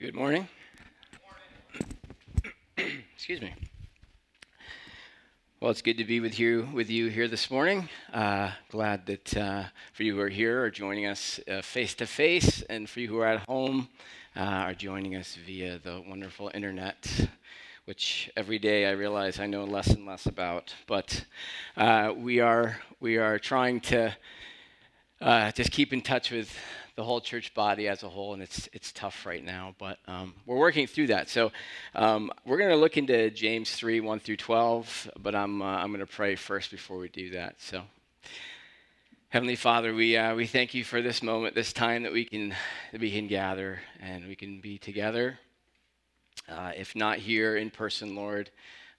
Good morning. Good morning. Excuse me. Well, it's good to be with you here this morning. Glad that for you who are here are joining us face to face, and for you who are at home are joining us via the wonderful internet, which every day I realize I know less and less about. But we are trying to just keep in touch with the whole church body as a whole, and it's tough right now, but we're working through that. So we're going to look into James 3:1-12, but I'm going to pray first before we do that. So, Heavenly Father, we thank you for this moment, this time that we can gather and we can be together. If not here in person, Lord,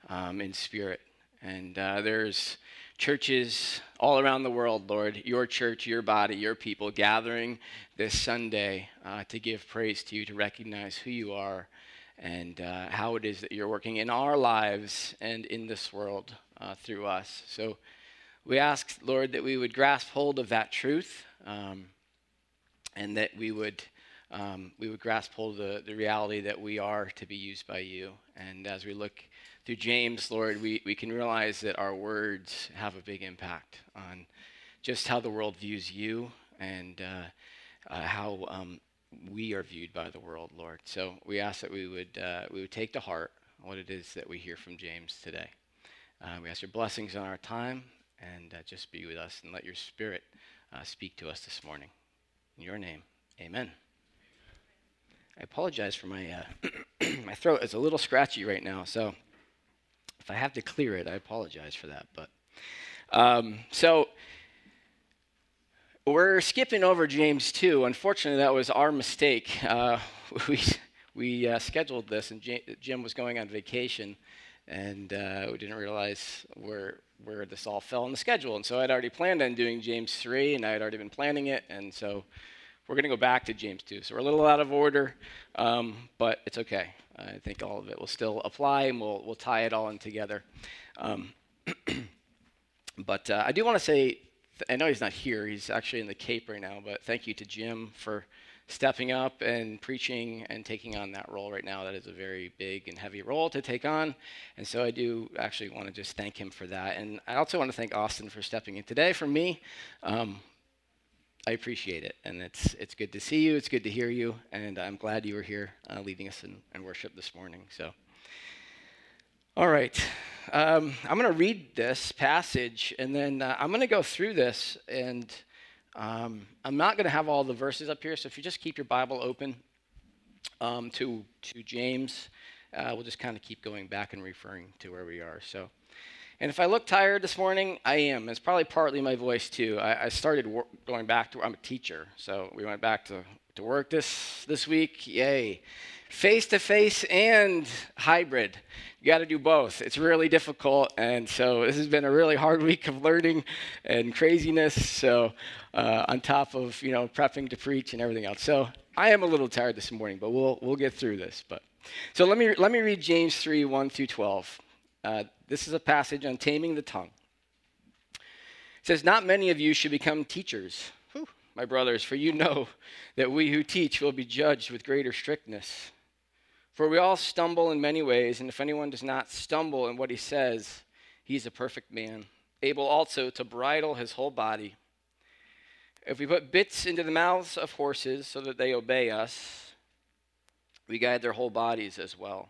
in spirit, and there's churches all around the world, Lord, your church, your body, your people gathering this Sunday to give praise to you, to recognize who you are and how it is that you're working in our lives and in this world through us. So we ask, Lord, that we would grasp hold of that truth and that we would grasp hold of the reality that we are to be used by you. And as we look through James, Lord, we can realize that our words have a big impact on just how the world views you and how we are viewed by the world, Lord. So we ask that we would take to heart what it is that we hear from James today. We ask your blessings on our time, and just be with us, and let your spirit speak to us this morning. In your name, amen. I apologize for my my throat. It's a little scratchy right now, so if I have to clear it, I apologize for that. But so we're skipping over James 2. Unfortunately, that was our mistake. We scheduled this, and Jim was going on vacation, and we didn't realize where this all fell on the schedule. And so I'd already planned on doing James 3, and I had already been planning it, and so we're going to go back to James 2. So we're a little out of order, but it's okay. I think all of it will still apply, and we'll tie it all in together. But I do want to say, I know he's not here. He's actually in the Cape right now, but thank you to Jim for stepping up and preaching and taking on that role right now. That is a very big and heavy role to take on, and so I do actually want to just thank him for that. And I also want to thank Austin for stepping in today for me. I appreciate it, and it's good to see you, it's good to hear you, and I'm glad you were here leading us in worship this morning. So, all right, I'm going to read this passage, and then I'm going to go through this, and I'm not going to have all the verses up here, so if you just keep your Bible open to James, we'll just kind of keep going back and referring to where we are, so. And if I look tired this morning, I am. It's probably partly my voice, too. I started going back to, I'm a teacher, so we went back to work this week. Yay. Face-to-face and hybrid. You got to do both. It's really difficult, and so this has been a really hard week of learning and craziness, so on top of, prepping to preach and everything else. So I am a little tired this morning, but we'll get through this. But so let me read James 3:1-12. This is a passage on taming the tongue. It says, "Not many of you should become teachers, my brothers, for you know that we who teach will be judged with greater strictness. For we all stumble in many ways, and if anyone does not stumble in what he says, he is a perfect man, able also to bridle his whole body. If we put bits into the mouths of horses so that they obey us, we guide their whole bodies as well.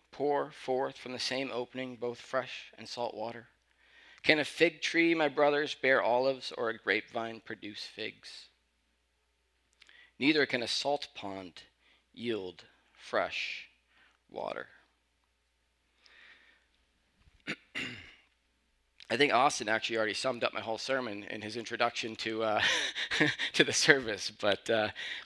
pour forth from the same opening both fresh and salt water? Can a fig tree, my brothers, bear olives, or a grapevine produce figs? Neither can a salt pond yield fresh water. I think Austin actually already summed up my whole sermon in his introduction to to the service, but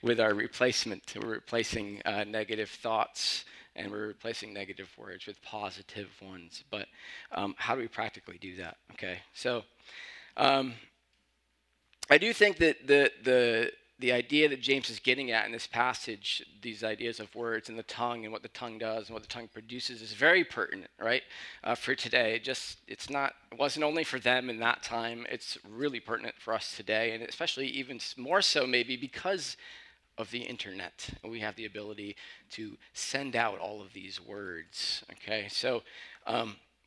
with our replacement, we're replacing negative thoughts and we're replacing negative words with positive ones. But how do we practically do that? Okay, so I do think that the idea that James is getting at in this passage, these ideas of words and the tongue and what the tongue does and what the tongue produces, is very pertinent, right, for today. It wasn't only for them in that time. It's really pertinent for us today, and especially even more so maybe because of the internet. We have the ability to send out all of these words, okay? So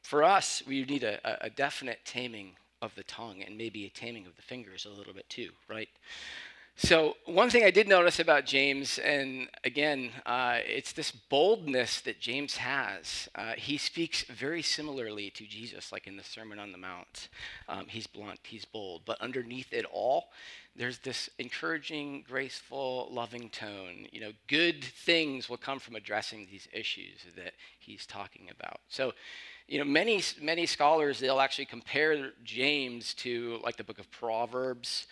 for us, we need a definite taming of the tongue and maybe a taming of the fingers a little bit too, right? So one thing I did notice about James, and again, it's this boldness that James has. He speaks very similarly to Jesus, like in the Sermon on the Mount. He's blunt, he's bold, but underneath it all, there's this encouraging, graceful, loving tone. You know, good things will come from addressing these issues that he's talking about. So, you know, many scholars, they'll actually compare James to like the book of Proverbs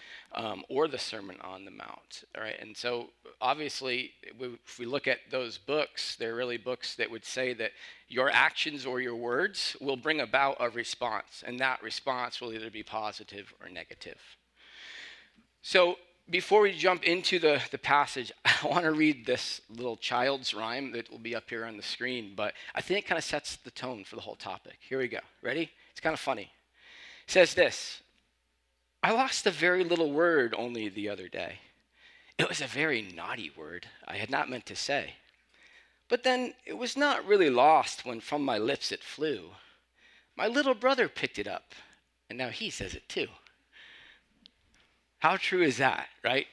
or the Sermon on the Mount, all right? And so obviously, if we look at those books, they're really books that would say that your actions or your words will bring about a response, and that response will either be positive or negative. So before we jump into the passage, I want to read this little child's rhyme that will be up here on the screen, but I think it kind of sets the tone for the whole topic. Here we go. Ready? It's kind of funny. It says this: I lost a very little word only the other day. It was a very naughty word I had not meant to say. But then it was not really lost when from my lips it flew. My little brother picked it up, and now he says it too. How true is that, right?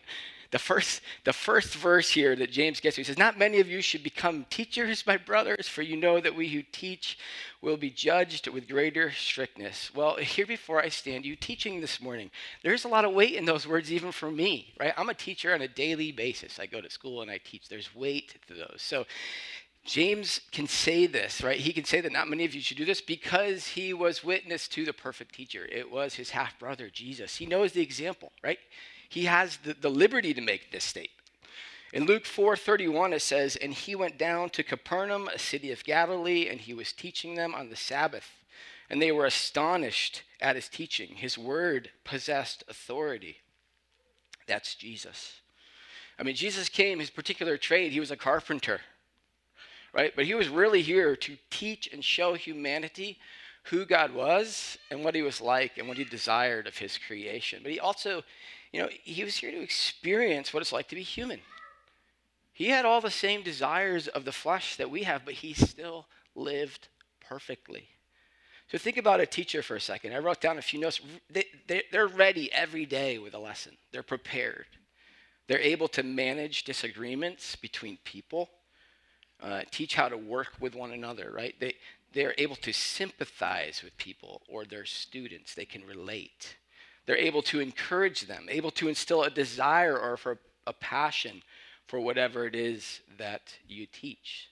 The first verse here that James gets to, he says, not many of you should become teachers, my brothers, for you know that we who teach will be judged with greater strictness. Well, here before I stand you teaching this morning, there's a lot of weight in those words even for me, right? I'm a teacher on a daily basis. I go to school and I teach. There's weight to those. So James can say this, right? He can say that not many of you should do this because he was witness to the perfect teacher. It was his half-brother, Jesus. He knows the example, right? He has the liberty to make this statement. In Luke 4:31, it says, and he went down to Capernaum, a city of Galilee, and he was teaching them on the Sabbath. And they were astonished at his teaching. His word possessed authority. That's Jesus. I mean, Jesus came, his particular trade, he was a carpenter, right? But he was really here to teach and show humanity who God was and what he was like and what he desired of his creation. But he also, you know, he was here to experience what it's like to be human. He had all the same desires of the flesh that we have, but he still lived perfectly. So think about a teacher for a second. I wrote down a few notes. They're ready every day with a lesson. They're prepared. They're able to manage disagreements between people. Teach how to work with one another, right? They're able to sympathize with people or their students. They can relate. They're able to encourage them, able to instill a desire or for a passion for whatever it is that you teach.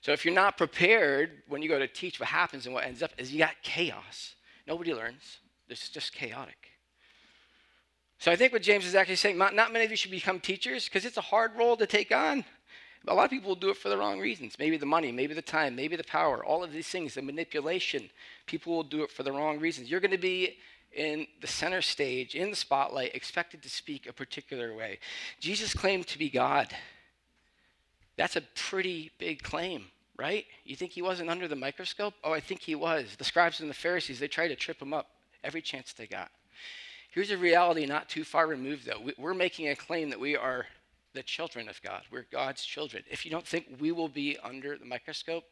So if you're not prepared, when you go to teach, what happens and what ends up is you got chaos. Nobody learns. It's just chaotic. So I think what James is actually saying, not many of you should become teachers because it's a hard role to take on. A lot of people will do it for the wrong reasons. Maybe the money, maybe the time, maybe the power, all of these things, the manipulation. People will do it for the wrong reasons. You're going to be in the center stage, in the spotlight, expected to speak a particular way. Jesus claimed to be God. That's a pretty big claim, right? You think he wasn't under the microscope? Oh, I think he was. The scribes and the Pharisees, they tried to trip him up every chance they got. Here's a reality not too far removed, though. We're making a claim that we are the children of God. We're God's children. If you don't think we will be under the microscope,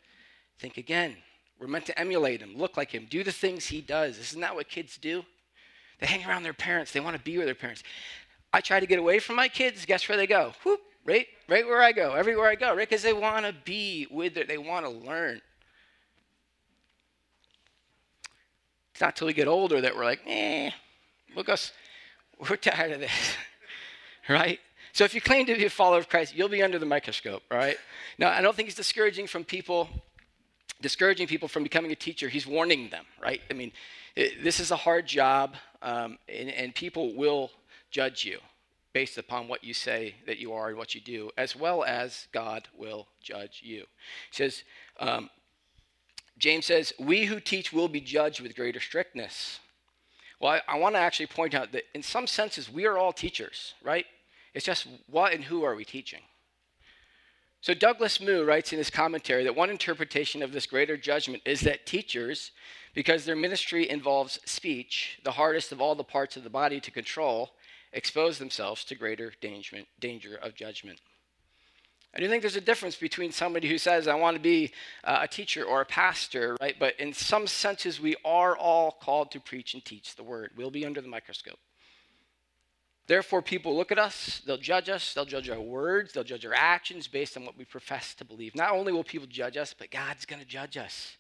think again. We're meant to emulate him, look like him, do the things he does. Isn't that what kids do? They hang around their parents. They want to be with their parents. I try to get away from my kids. Guess where they go? Whoop, Right where I go, everywhere I go, right? Because they want to be with it. They want to learn. It's not till we get older that we're like, look us, we're tired of this, right? So if you claim to be a follower of Christ, you'll be under the microscope, all right? Now, I don't think he's discouraging people from becoming a teacher. He's warning them, right? I mean, this is a hard job, and people will judge you based upon what you say that you are and what you do, as well as God will judge you. He says, James says, we who teach will be judged with greater strictness. Well, I want to actually point out that in some senses, we are all teachers, right? It's just what and who are we teaching? So Douglas Moo writes in his commentary that one interpretation of this greater judgment is that teachers, because their ministry involves speech, the hardest of all the parts of the body to control, expose themselves to greater danger of judgment. I do think there's a difference between somebody who says, I want to be a teacher or a pastor, right? But in some senses, we are all called to preach and teach the word. We'll be under the microscope. Therefore, people look at us, they'll judge us, they'll judge our words, they'll judge our actions based on what we profess to believe. Not only will people judge us, but God's going to judge us.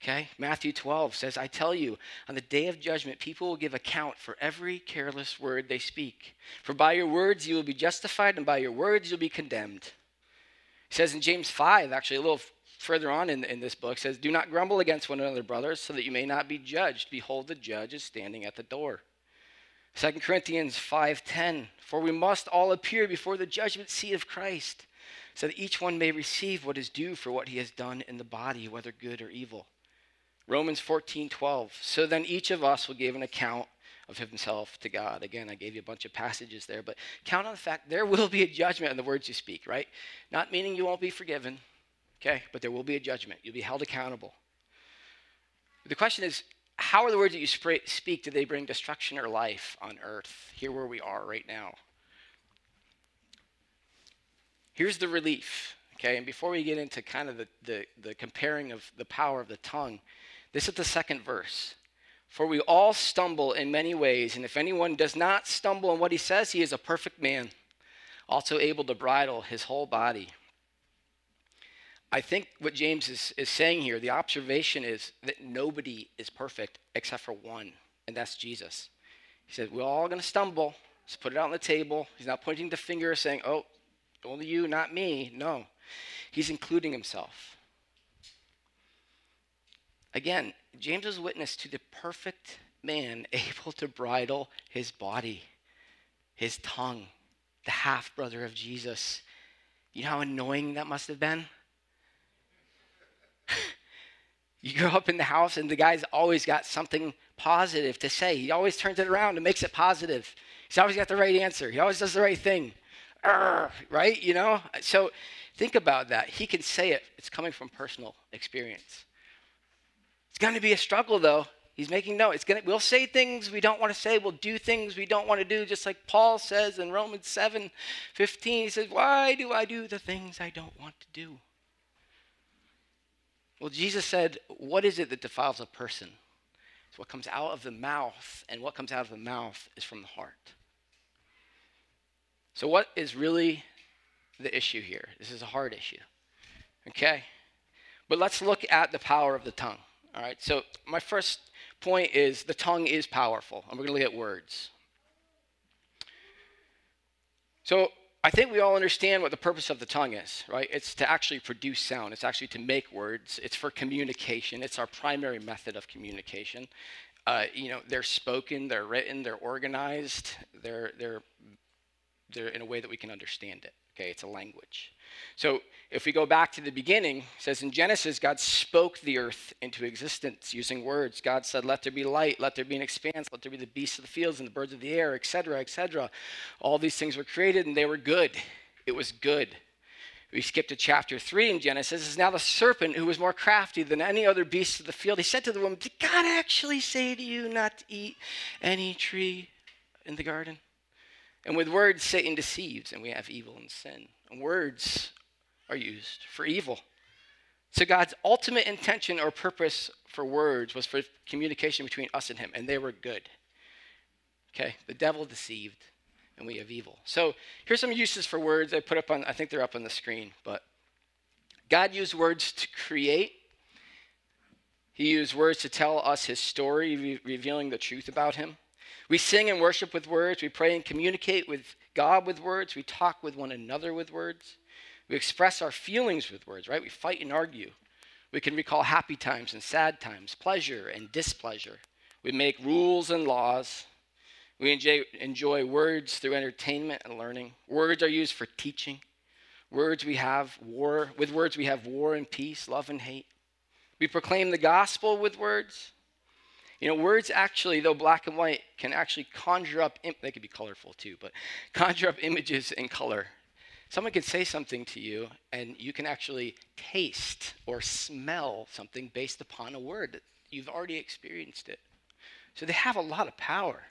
Okay? Matthew 12 says, I tell you, on the day of judgment, people will give account for every careless word they speak. For by your words you will be justified, and by your words you'll be condemned. He says in James 5, actually a little further on in this book, says, do not grumble against one another, brothers, so that you may not be judged. Behold, the judge is standing at the door. 2 Corinthians 5:10, for we must all appear before the judgment seat of Christ, so that each one may receive what is due for what he has done in the body, whether good or evil. Romans 14:12. So then each of us will give an account of himself to God. Again, I gave you a bunch of passages there, but count on the fact there will be a judgment on the words you speak, right? Not meaning you won't be forgiven, okay? But there will be a judgment. You'll be held accountable. The question is, how are the words that you speak, do they bring destruction or life on earth, here where we are right now? Here's the relief, okay? And before we get into kind of the comparing of the power of the tongue, this is the second verse. For we all stumble in many ways, and if anyone does not stumble in what he says, he is a perfect man, also able to bridle his whole body. I think what James is saying here, the observation is that nobody is perfect except for one, and that's Jesus. He said, we're all going to stumble. Just put it out on the table. He's not pointing the finger saying, oh, only you, not me. No, he's including himself. Again, James is witness to the perfect man able to bridle his body, his tongue, the half-brother of Jesus. You know how annoying that must have been? You grow up in the house and the guy's always got something positive to say. He always turns it around and makes it positive. He's always got the right answer. He always does the right thing. Right? You know? So think about that. He can say it. It's coming from personal experience. It's going to be a struggle, though. He's making no. We'll say things we don't want to say. We'll do things we don't want to do, just like Paul says in Romans 7:15. He says, why do I do the things I don't want to do? Well, Jesus said, what is it that defiles a person? It's what comes out of the mouth, and what comes out of the mouth is from the heart. So what is really the issue here? This is a hard issue, okay? But let's look at the power of the tongue, all right? So my first point is the tongue is powerful, and we're going to look at words. So I think we all understand what the purpose of the tongue is, right? It's to actually produce sound. It's actually to make words. It's for communication. It's our primary method of communication. You know, they're spoken, they're written, they're organized, they're in a way that we can understand it. Okay, it's a language. So if we go back to the beginning, it says in Genesis, God spoke the earth into existence using words. God said, let there be light, let there be an expanse, let there be the beasts of the fields and the birds of the air, etc., etc. All these things were created and they were good. It was good. We skipped to chapter 3 in Genesis. It's now the serpent who was more crafty than any other beast of the field. He said to the woman, did God actually say to you not to eat any tree in the garden? And with words, Satan deceives, and we have evil and sin. And words are used for evil. So God's ultimate intention or purpose for words was for communication between us and him, and they were good. Okay? The devil deceived. and we have evil. So here's some uses for words I put up on, I think they're up on the screen, but God used words to create. He used words to tell us his story, revealing the truth about him. We sing and worship with words. We pray and communicate with God with words. We talk with one another with words. We express our feelings with words, right? We fight and argue. We can recall happy times and sad times, pleasure and displeasure. We make rules and laws. We enjoy words through entertainment and learning. Words are used for teaching. With words we have war and peace, love and hate. We proclaim the gospel with words. You know, words actually, though black and white, can actually conjure up, they could be colorful too, but conjure up images and color. Someone can say something to you, and you can actually taste or smell something based upon a word that you've already experienced it. So they have a lot of power.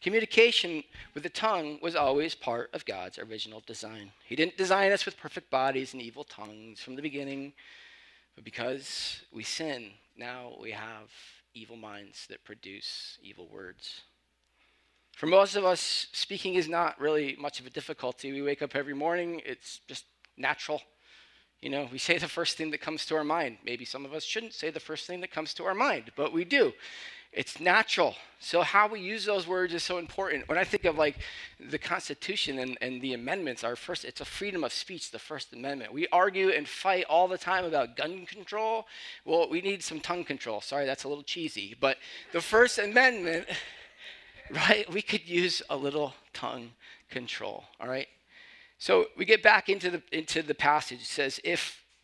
Communication with the tongue was always part of God's original design. He didn't design us with perfect bodies and evil tongues from the beginning, but because we sin, now we have evil minds that produce evil words. For most of us, speaking is not really much of a difficulty. We wake up every morning, it's just natural. You know, we say the first thing that comes to our mind. Maybe some of us shouldn't say the first thing that comes to our mind, but we do. It's natural. So how we use those words is so important. When I think of like the Constitution and the amendments, it's a freedom of speech, the First Amendment. We argue and fight all the time about gun control. Well, we need some tongue control. Sorry, that's a little cheesy. But the First Amendment, right, we could use a little tongue control, all right? So we get back into the passage. It says,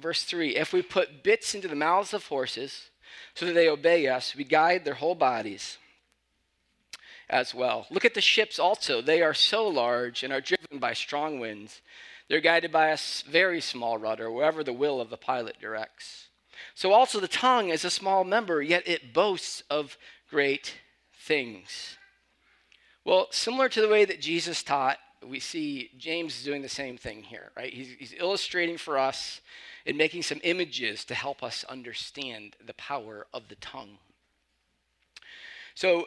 verse 3, if we put bits into the mouths of horses, so that they obey us, we guide their whole bodies as well. Look at the ships also. They are so large and are driven by strong winds. They're guided by a very small rudder, wherever the will of the pilot directs. So also the tongue is a small member, yet it boasts of great things. Well, similar to the way that Jesus taught, we see James doing the same thing here, right? He's illustrating for us and making some images to help us understand the power of the tongue. So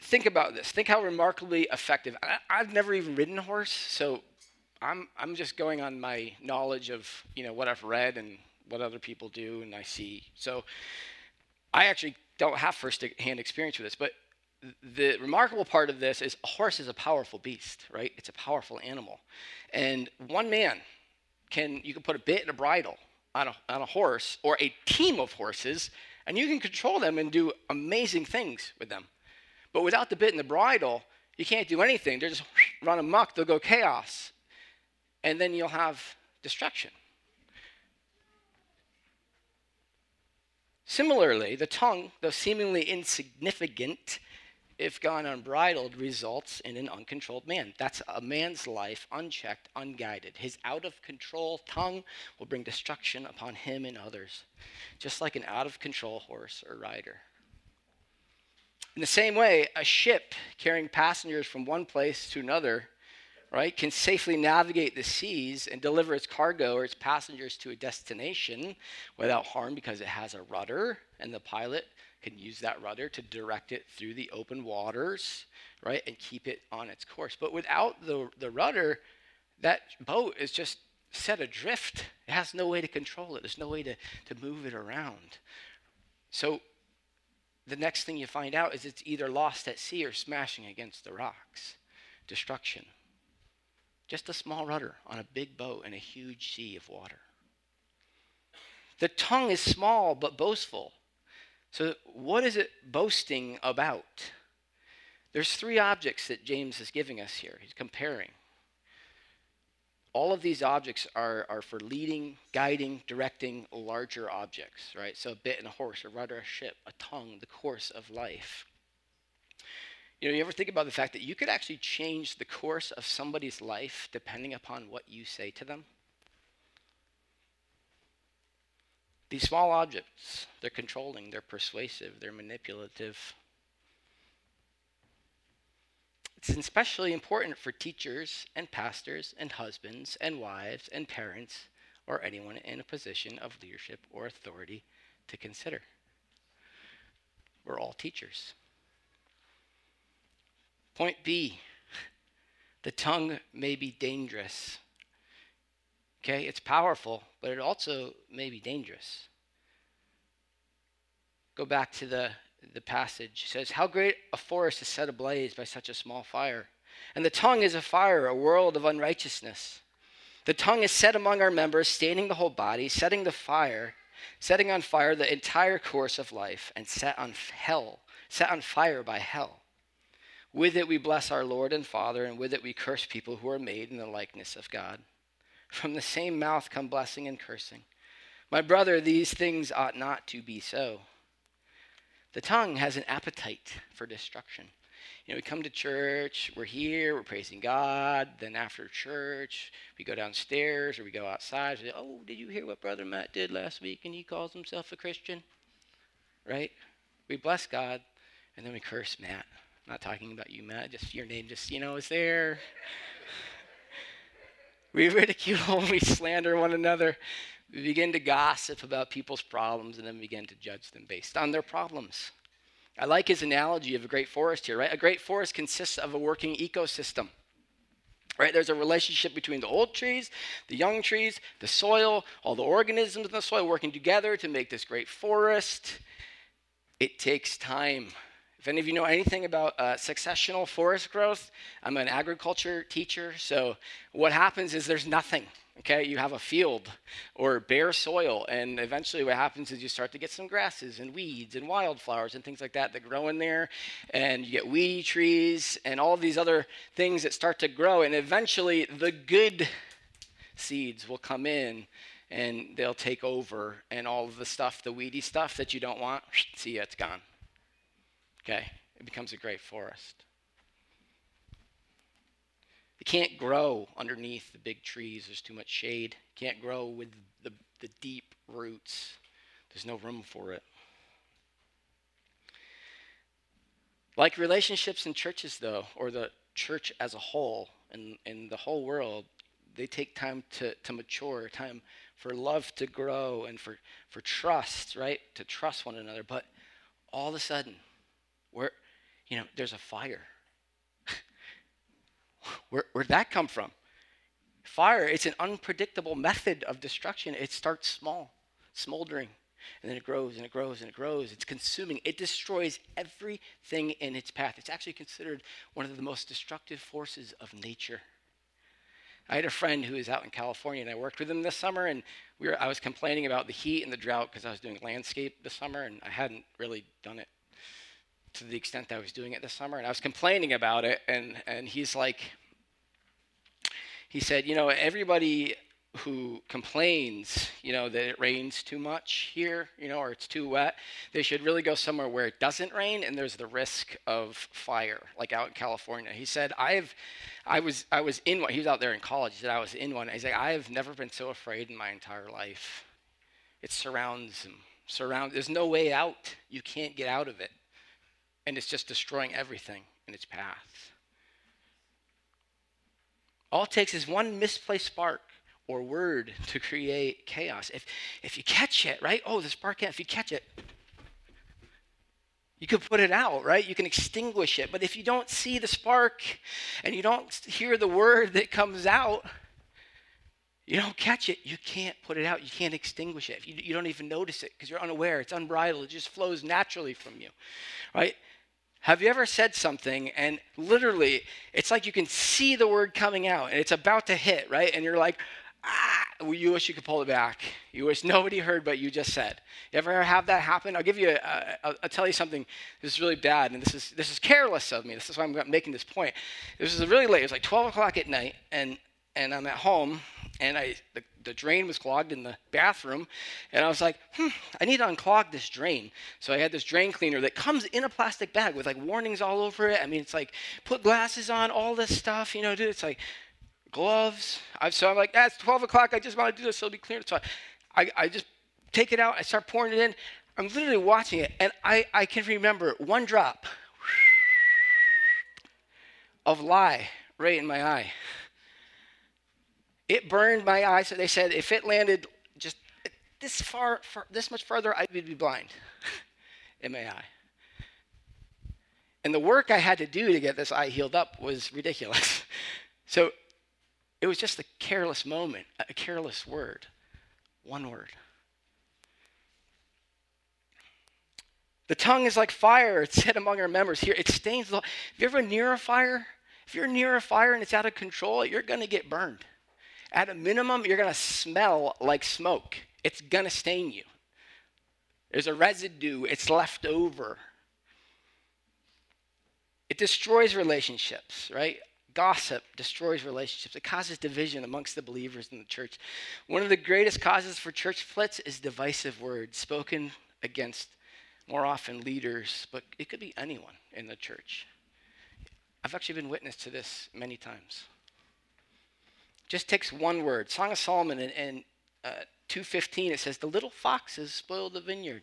think about this. Think how remarkably effective. I've never even ridden a horse, so I'm just going on my knowledge of, you know, what I've read and what other people do and I see. So I actually don't have first-hand experience with this, but the remarkable part of this is a horse is a powerful beast, right? It's a powerful animal. And one man you can put a bit and a bridle on a horse or a team of horses, and you can control them and do amazing things with them. But without the bit and the bridle, you can't do anything. They're just run amok. They'll go chaos. And then you'll have destruction. Similarly, the tongue, though seemingly insignificant, if gone unbridled, results in an uncontrolled man. That's a man's life, unchecked, unguided. His out-of-control tongue will bring destruction upon him and others, just like an out-of-control horse or rider. In the same way, a ship carrying passengers from one place to another, right, can safely navigate the seas and deliver its cargo or its passengers to a destination without harm because it has a rudder and the pilot can use that rudder to direct it through the open waters, right, and keep it on its course. But without the rudder, that boat is just set adrift. It has no way to control it. There's no way to move it around. So the next thing you find out is it's either lost at sea or smashing against the rocks. Destruction. Just a small rudder on a big boat in a huge sea of water. The tongue is small but boastful. So what is it boasting about? There's three objects that James is giving us here. He's comparing. All of these objects are for leading, guiding, directing larger objects, right? So a bit and a horse, a rudder, a ship, a tongue, the course of life. You know, you ever think about the fact that you could actually change the course of somebody's life depending upon what you say to them? These small objects, they're controlling, they're persuasive, they're manipulative. It's especially important for teachers and pastors and husbands and wives and parents or anyone in a position of leadership or authority to consider. We're all teachers. Point B, The tongue may be dangerous. Okay, it's powerful, but it also may be dangerous. Go back to the passage. It says, how great a forest is set ablaze by such a small fire. And the tongue is a fire, a world of unrighteousness. The tongue is set among our members, staining the whole body, setting on fire the entire course of life, and set on fire by hell. With it we bless our Lord and Father, and with it we curse people who are made in the likeness of God. From the same mouth come blessing and cursing. My brother, these things ought not to be so. The tongue has an appetite for destruction. You know, we come to church, we're here, we're praising God. Then after church, we go downstairs or we go outside. We say, oh, did you hear what Brother Matt did last week and he calls himself a Christian? Right? We bless God and then we curse Matt. I'm not talking about you, Matt. Just your name just, you know, is there. We ridicule, we slander one another. We begin to gossip about people's problems and then begin to judge them based on their problems. I like his analogy of a great forest here, right? A great forest consists of a working ecosystem, right? There's a relationship between the old trees, the young trees, the soil, all the organisms in the soil working together to make this great forest. It takes time. If any of you know anything about successional forest growth, I'm an agriculture teacher, so what happens is there's nothing. Okay, you have a field or bare soil, and eventually what happens is you start to get some grasses and weeds and wildflowers and things like that that grow in there, and you get weedy trees and all these other things that start to grow, and eventually the good seeds will come in and they'll take over, and all of the stuff, the weedy stuff that you don't want, see, it's gone. Okay, it becomes a great forest. They can't grow underneath the big trees. There's too much shade. Can't grow with the deep roots. There's no room for it. Like relationships in churches, though, or the church as a whole and the whole world, they take time to mature, time for love to grow and for trust, right, to trust one another. But all of a sudden, there's a fire. Where'd that come from? Fire, it's an unpredictable method of destruction. It starts small, smoldering, and then it grows and it grows and it grows. It's consuming. It destroys everything in its path. It's actually considered one of the most destructive forces of nature. I had a friend who was out in California, and I worked with him this summer, and I was complaining about the heat and the drought because I was doing landscape this summer, and I hadn't really done it to the extent that I was doing it this summer, and I was complaining about it, and he said, everybody who complains, that it rains too much here, or it's too wet, they should really go somewhere where it doesn't rain and there's the risk of fire, like out in California. He said, I was in one. He was out there in college. He said, I was in one. He's like, I have never been so afraid in my entire life. It surrounds him. There's no way out. You can't get out of it. And it's just destroying everything in its path. All it takes is one misplaced spark or word to create chaos. If you catch it, right? Oh, the spark, if you catch it, you could put it out, right? You can extinguish it. But if you don't see the spark and you don't hear the word that comes out, you don't catch it, you can't put it out, you can't extinguish it. You don't even notice it because you're unaware, it's unbridled, it just flows naturally from you, right? Have you ever said something and literally it's like you can see the word coming out and it's about to hit, right? And you're like, well, you wish you could pull it back. You wish nobody heard what you just said. You ever have that happen? I'll give you I'll tell you something. This is really bad, and this is careless of me. This is why I'm making this point. This was really late. It was like 12 o'clock at night, and I'm at home, and the drain was clogged in the bathroom, and I was like, I need to unclog this drain. So I had this drain cleaner that comes in a plastic bag with like warnings all over it. I mean, it's like, put glasses on, all this stuff, dude, it's like gloves. So I'm like, it's 12 o'clock, I just want to do this, so it'll be cleared. So I just take it out, I start pouring it in. I'm literally watching it, and I can remember one drop of lye right in my eye. It burned my eye, so they said if it landed just this far, this much further, I would be blind in my eye. And the work I had to do to get this eye healed up was ridiculous. So it was just a careless moment, a careless word, one word. The tongue is like fire. It's set among our members. Here, it stains the whole. If you're ever near a fire, if you're near a fire and it's out of control, you're going to get burned. At a minimum, you're going to smell like smoke. It's going to stain you. There's a residue. It's left over. It destroys relationships, right? Gossip destroys relationships. It causes division amongst the believers in the church. One of the greatest causes for church splits is divisive words spoken against, more often, leaders, but it could be anyone in the church. I've actually been witness to this many times. Just takes one word. Song of Solomon in 2:15, it says, "The little foxes spoil the vineyard.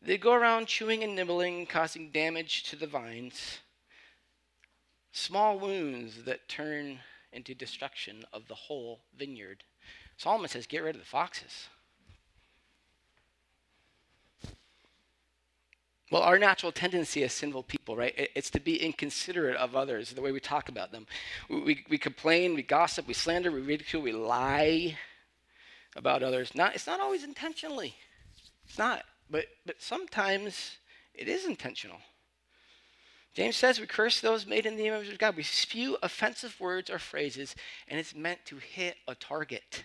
They go around chewing and nibbling, causing damage to the vines. Small wounds that turn into destruction of the whole vineyard." Solomon says, get rid of the foxes. Well, our natural tendency as sinful people, right, it's to be inconsiderate of others, the way we talk about them. We complain, we gossip, we slander, we ridicule, we lie about others. It's not always intentionally. It's not. But sometimes it is intentional. James says we curse those made in the image of God. We spew offensive words or phrases, and it's meant to hit a target.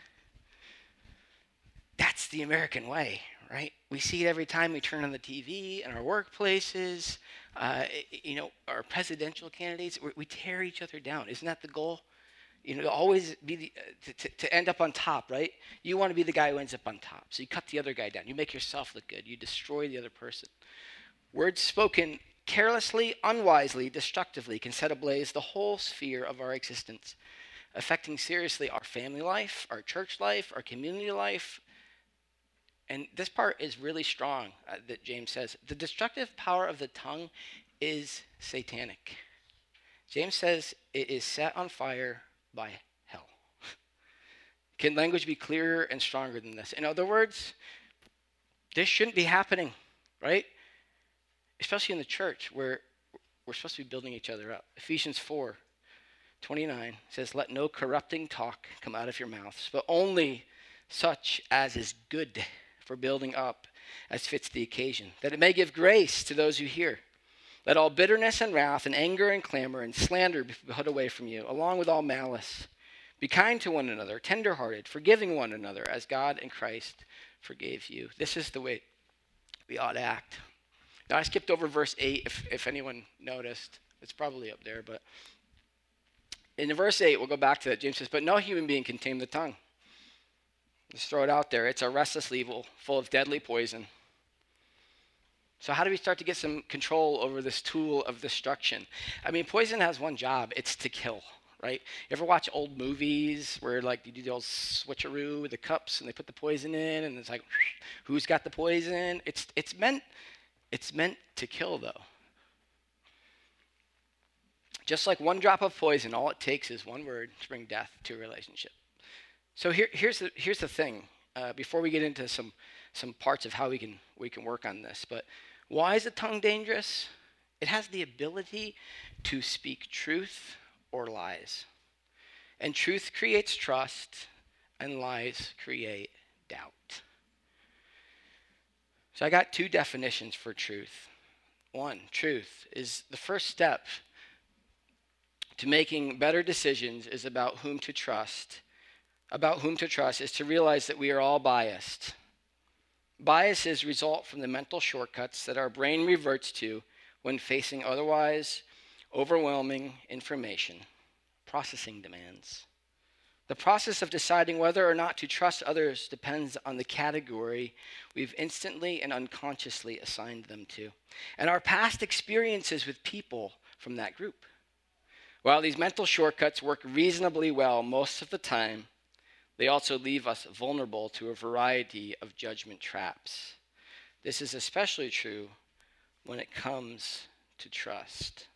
That's the American way, right? We see it every time we turn on the TV, in our workplaces, our presidential candidates. We tear each other down. Isn't that the goal? To always be to end up on top, right? You want to be the guy who ends up on top. So you cut the other guy down. You make yourself look good. You destroy the other person. Words spoken carelessly, unwisely, destructively can set ablaze the whole sphere of our existence, affecting seriously our family life, our church life, our community life. And this part is really strong that James says. The destructive power of the tongue is satanic. James says it is set on fire by hell. Can language be clearer and stronger than this? In other words, this shouldn't be happening, right? Especially in the church where we're supposed to be building each other up. Ephesians 4:29 says, "Let no corrupting talk come out of your mouths, but only such as is good for building up as fits the occasion, that it may give grace to those who hear. Let all bitterness and wrath and anger and clamor and slander be put away from you, along with all malice. Be kind to one another, tenderhearted, forgiving one another, as God and Christ forgave you." This is the way we ought to act. Now, I skipped over verse 8, if anyone noticed. It's probably up there, but in verse 8, we'll go back to that. James says, "But no human being can tame the tongue." Let's throw it out there. It's a restless evil full of deadly poison. So how do we start to get some control over this tool of destruction? I mean, poison has one job. It's to kill, right? You ever watch old movies where, like, you do the old switcheroo with the cups and they put the poison in and it's like, who's got the poison? It's meant to kill, though. Just like one drop of poison, all it takes is one word to bring death to a relationship. So here's the thing. Before we get into some parts of how we can work on this, but why is the tongue dangerous? It has the ability to speak truth or lies, and truth creates trust, and lies create doubt. So I got two definitions for truth. One, truth is the first step to making better decisions. Is about whom to trust. About whom to trust is to realize that we are all biased. Biases result from the mental shortcuts that our brain reverts to when facing otherwise overwhelming information, processing demands. The process of deciding whether or not to trust others depends on the category we've instantly and unconsciously assigned them to, and our past experiences with people from that group. While these mental shortcuts work reasonably well most of the time, they also leave us vulnerable to a variety of judgment traps. This is especially true when it comes to trust.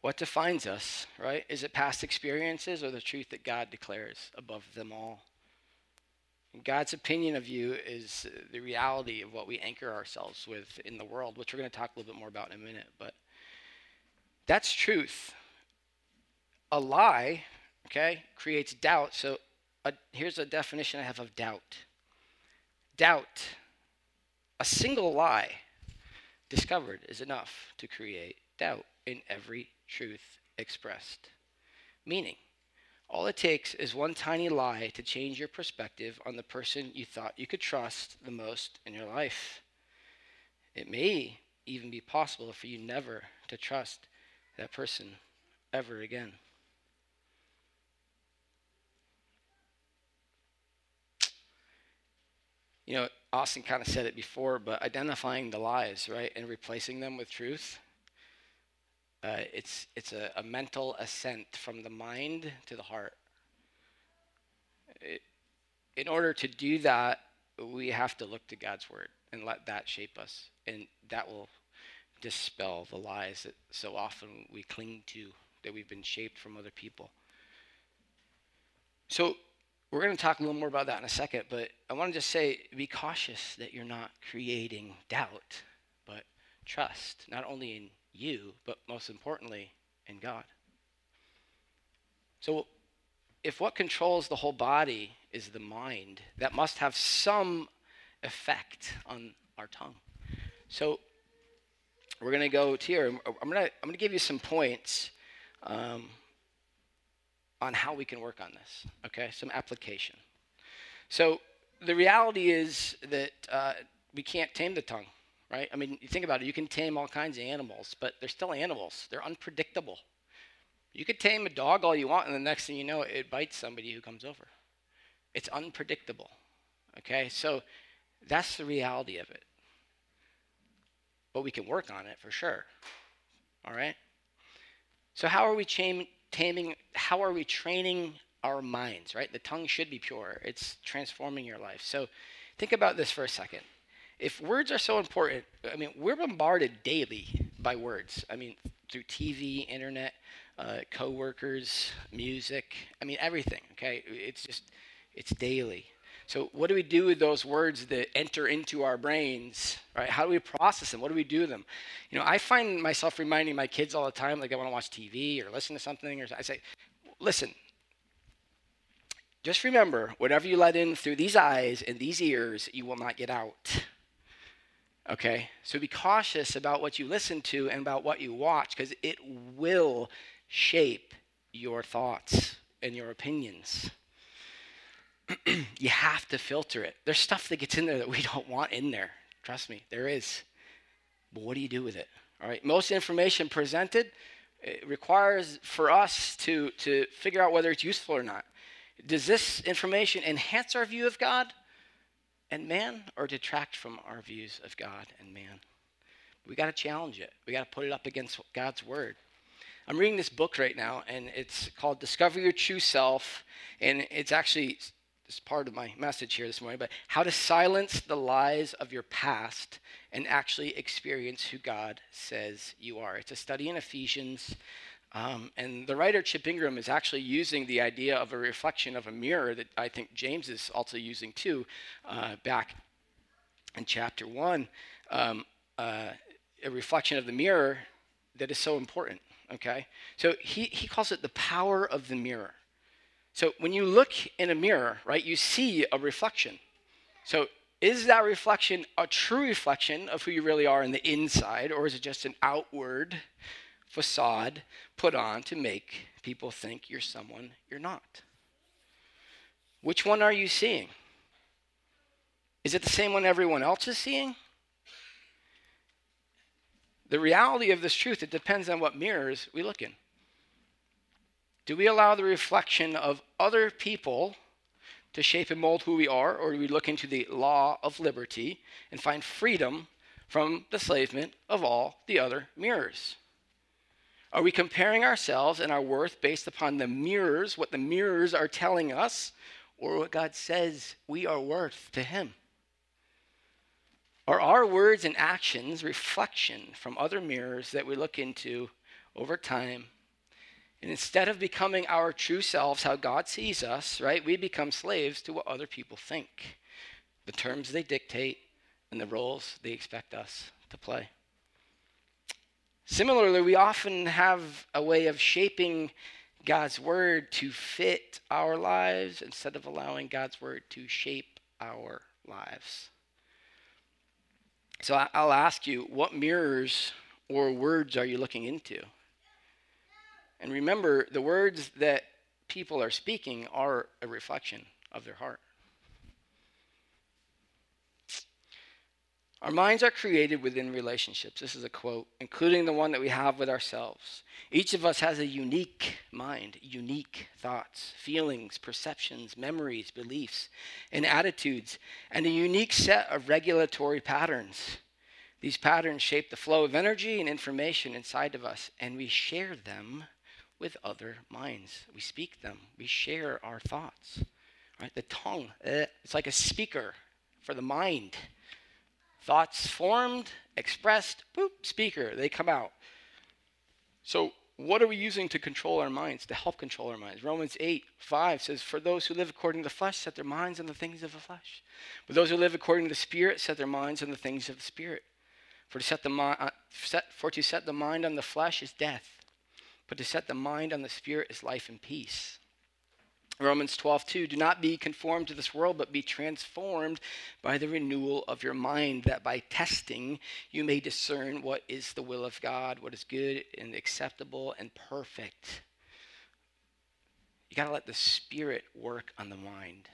What defines us, right? Is it past experiences or the truth that God declares above them all? God's opinion of you is the reality of what we anchor ourselves with in the world, which we're going to talk a little bit more about in a minute. But that's truth. a lie, okay, creates doubt. So here's a definition I have of doubt. Doubt, a single lie discovered is enough to create doubt in every truth expressed. Meaning, all it takes is one tiny lie to change your perspective on the person you thought you could trust the most in your life. It may even be possible for you never to trust that person ever again. You know, Austin kind of said it before, but identifying the lies, right, and replacing them with truth, it's a mental ascent from the mind to the heart. In order to do that, we have to look to God's word and let that shape us, and that will dispel the lies that so often we cling to, that we've been shaped from other people. So we're going to talk a little more about that in a second, but I want to just say, be cautious that you're not creating doubt, but trust, not only in you, but most importantly, in God. So if what controls the whole body is the mind, that must have some effect on our tongue. So we're going to go to here. I'm going to give you some points on how we can work on this, okay, some application. So the reality is that we can't tame the tongue, right? I mean, you think about it. You can tame all kinds of animals, but they're still animals. They're unpredictable. You could tame a dog all you want, and the next thing you know, it bites somebody who comes over. It's unpredictable, okay? So that's the reality of it. But we can work on it for sure, all right? So how are we training our minds, right? The tongue should be pure. It's transforming your life. So think about this for a second. If words are so important, I mean, we're bombarded daily by words. I mean, through TV, internet, coworkers, music, I mean, everything, okay? It's daily. So what do we do with those words that enter into our brains, right? How do we process them? What do we do with them? You know, I find myself reminding my kids all the time, like I want to watch TV or listen to something, or I say, listen, just remember, whatever you let in through these eyes and these ears, you will not get out, okay? So be cautious about what you listen to and about what you watch, because it will shape your thoughts and your opinions. You have to filter it. There's stuff that gets in there that we don't want in there. Trust me, there is. But what do you do with it? All right. Most information presented, it requires for us to figure out whether it's useful or not. Does this information enhance our view of God and man, or detract from our views of God and man? We got to challenge it. We got to put it up against God's word. I'm reading this book right now, and it's called Discover Your True Self, and it's actually, it's part of my message here this morning, but how to silence the lies of your past and actually experience who God says you are. It's a study in Ephesians, and the writer Chip Ingram is actually using the idea of a reflection of a mirror that I think James is also using too, back in chapter 1, a reflection of the mirror that is so important, okay? So he calls it the power of the mirror. So when you look in a mirror, right, you see a reflection. So is that reflection a true reflection of who you really are on the inside, or is it just an outward facade put on to make people think you're someone you're not? Which one are you seeing? Is it the same one everyone else is seeing? The reality of this truth, it depends on what mirrors we look in. Do we allow the reflection of other people to shape and mold who we are, or do we look into the law of liberty and find freedom from the enslavement of all the other mirrors? Are we comparing ourselves and our worth based upon the mirrors, what the mirrors are telling us, or what God says we are worth to him? Are our words and actions reflection from other mirrors that we look into over time? And instead of becoming our true selves, how God sees us, right, we become slaves to what other people think, the terms they dictate, and the roles they expect us to play. Similarly, we often have a way of shaping God's word to fit our lives instead of allowing God's word to shape our lives. So I'll ask you, what mirrors or words are you looking into? And remember, the words that people are speaking are a reflection of their heart. Our minds are created within relationships. This is a quote, including the one that we have with ourselves. Each of us has a unique mind, unique thoughts, feelings, perceptions, memories, beliefs, and attitudes, and a unique set of regulatory patterns. These patterns shape the flow of energy and information inside of us, and we share them with other minds. We speak them. We share our thoughts. Right? The tongue, it's like a speaker for the mind. Thoughts formed, expressed, boop, speaker, they come out. So what are we using to control our minds, to help control our minds? Romans 8:5 says, for those who live according to the flesh set their minds on the things of the flesh. But those who live according to the Spirit set their minds on the things of the Spirit. For to set the mind on the flesh is death, but to set the mind on the Spirit is life and peace. Romans 12:2, do not be conformed to this world, but be transformed by the renewal of your mind, that by testing you may discern what is the will of God, what is good and acceptable and perfect. You got to let the Spirit work on the mind.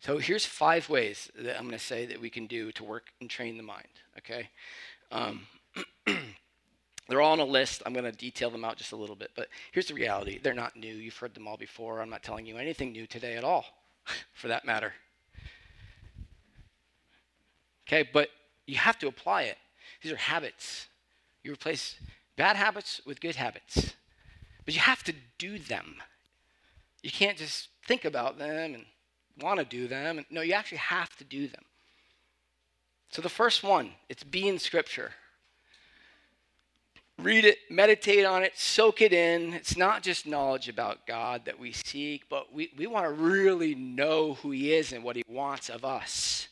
So here's 5 ways that I'm going to say that we can do to work and train the mind, okay? They're all on a list. I'm going to detail them out just a little bit. But here's the reality. They're not new. You've heard them all before. I'm not telling you anything new today at all, for that matter. Okay, but you have to apply it. These are habits. You replace bad habits with good habits. But you have to do them. You can't just think about them and want to do them. No, you actually have to do them. So the first one, it's be in Scripture. Read it, meditate on it, soak it in. It's not just knowledge about God that we seek, but we want to really know who he is and what he wants of us.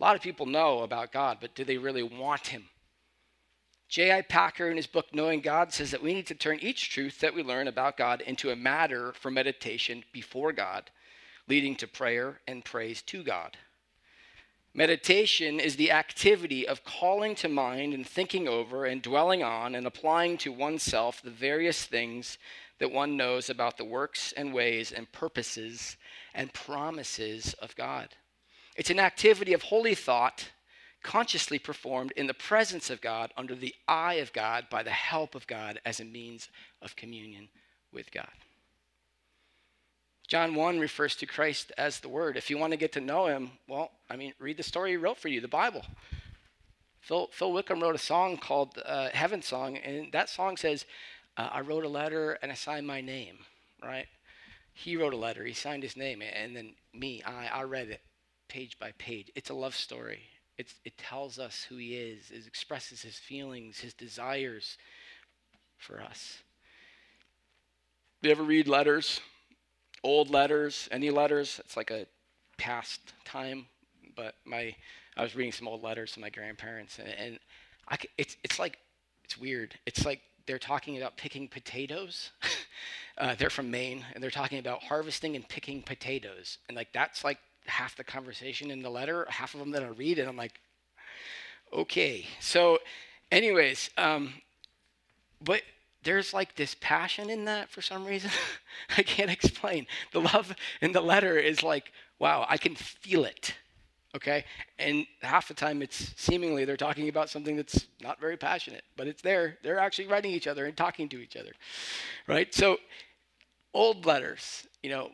A lot of people know about God, but do they really want him? J.I. Packer, in his book, Knowing God, says that we need to turn each truth that we learn about God into a matter for meditation before God, leading to prayer and praise to God. Meditation is the activity of calling to mind and thinking over and dwelling on and applying to oneself the various things that one knows about the works and ways and purposes and promises of God. It's an activity of holy thought consciously performed in the presence of God, under the eye of God, by the help of God, as a means of communion with God. John 1 refers to Christ as the Word. If you want to get to know him, well, read the story he wrote for you, the Bible. Phil Wickham wrote a song called Heaven Song, and that song says, I wrote a letter and I signed my name, right? He wrote a letter, he signed his name, and then I read it page by page. It's a love story. It tells us who he is. It expresses his feelings, his desires for us. Do you ever read letters? Old letters, any letters? It's like a past time, but I was reading some old letters to my grandparents, and it's like, it's weird. It's like they're talking about picking potatoes. They're from Maine, and they're talking about harvesting and picking potatoes, and like that's like half the conversation in the letter, half of them that I read, and I'm like, okay. So, anyways, but there's like this passion in that for some reason. I can't explain. The love in the letter is like, wow, I can feel it, okay? And half the time it's seemingly they're talking about something that's not very passionate, but it's there. They're actually writing each other and talking to each other, right? So old letters,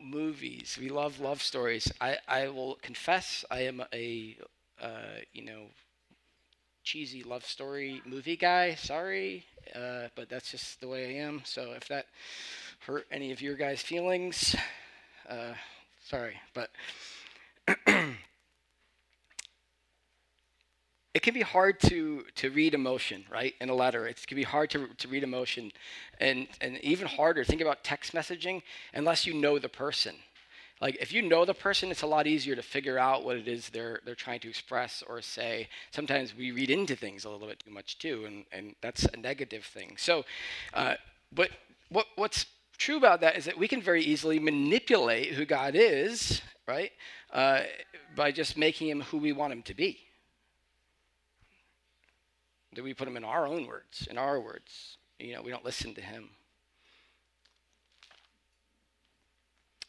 movies. We love love stories. I will confess I am a, cheesy love story movie guy, sorry, but that's just the way I am. So if that hurt any of your guys' feelings, sorry, but it can be hard to read emotion, right, in a letter. It can be hard to read emotion, and even harder, think about text messaging, unless you know the person. Like, if you know the person, it's a lot easier to figure out what it is they're trying to express or say. Sometimes we read into things a little bit too much, too, and that's a negative thing. So But what's true about that is that we can very easily manipulate who God is, right, by just making him who we want him to be. That we put him in our own words, in our words. You know, we don't listen to him.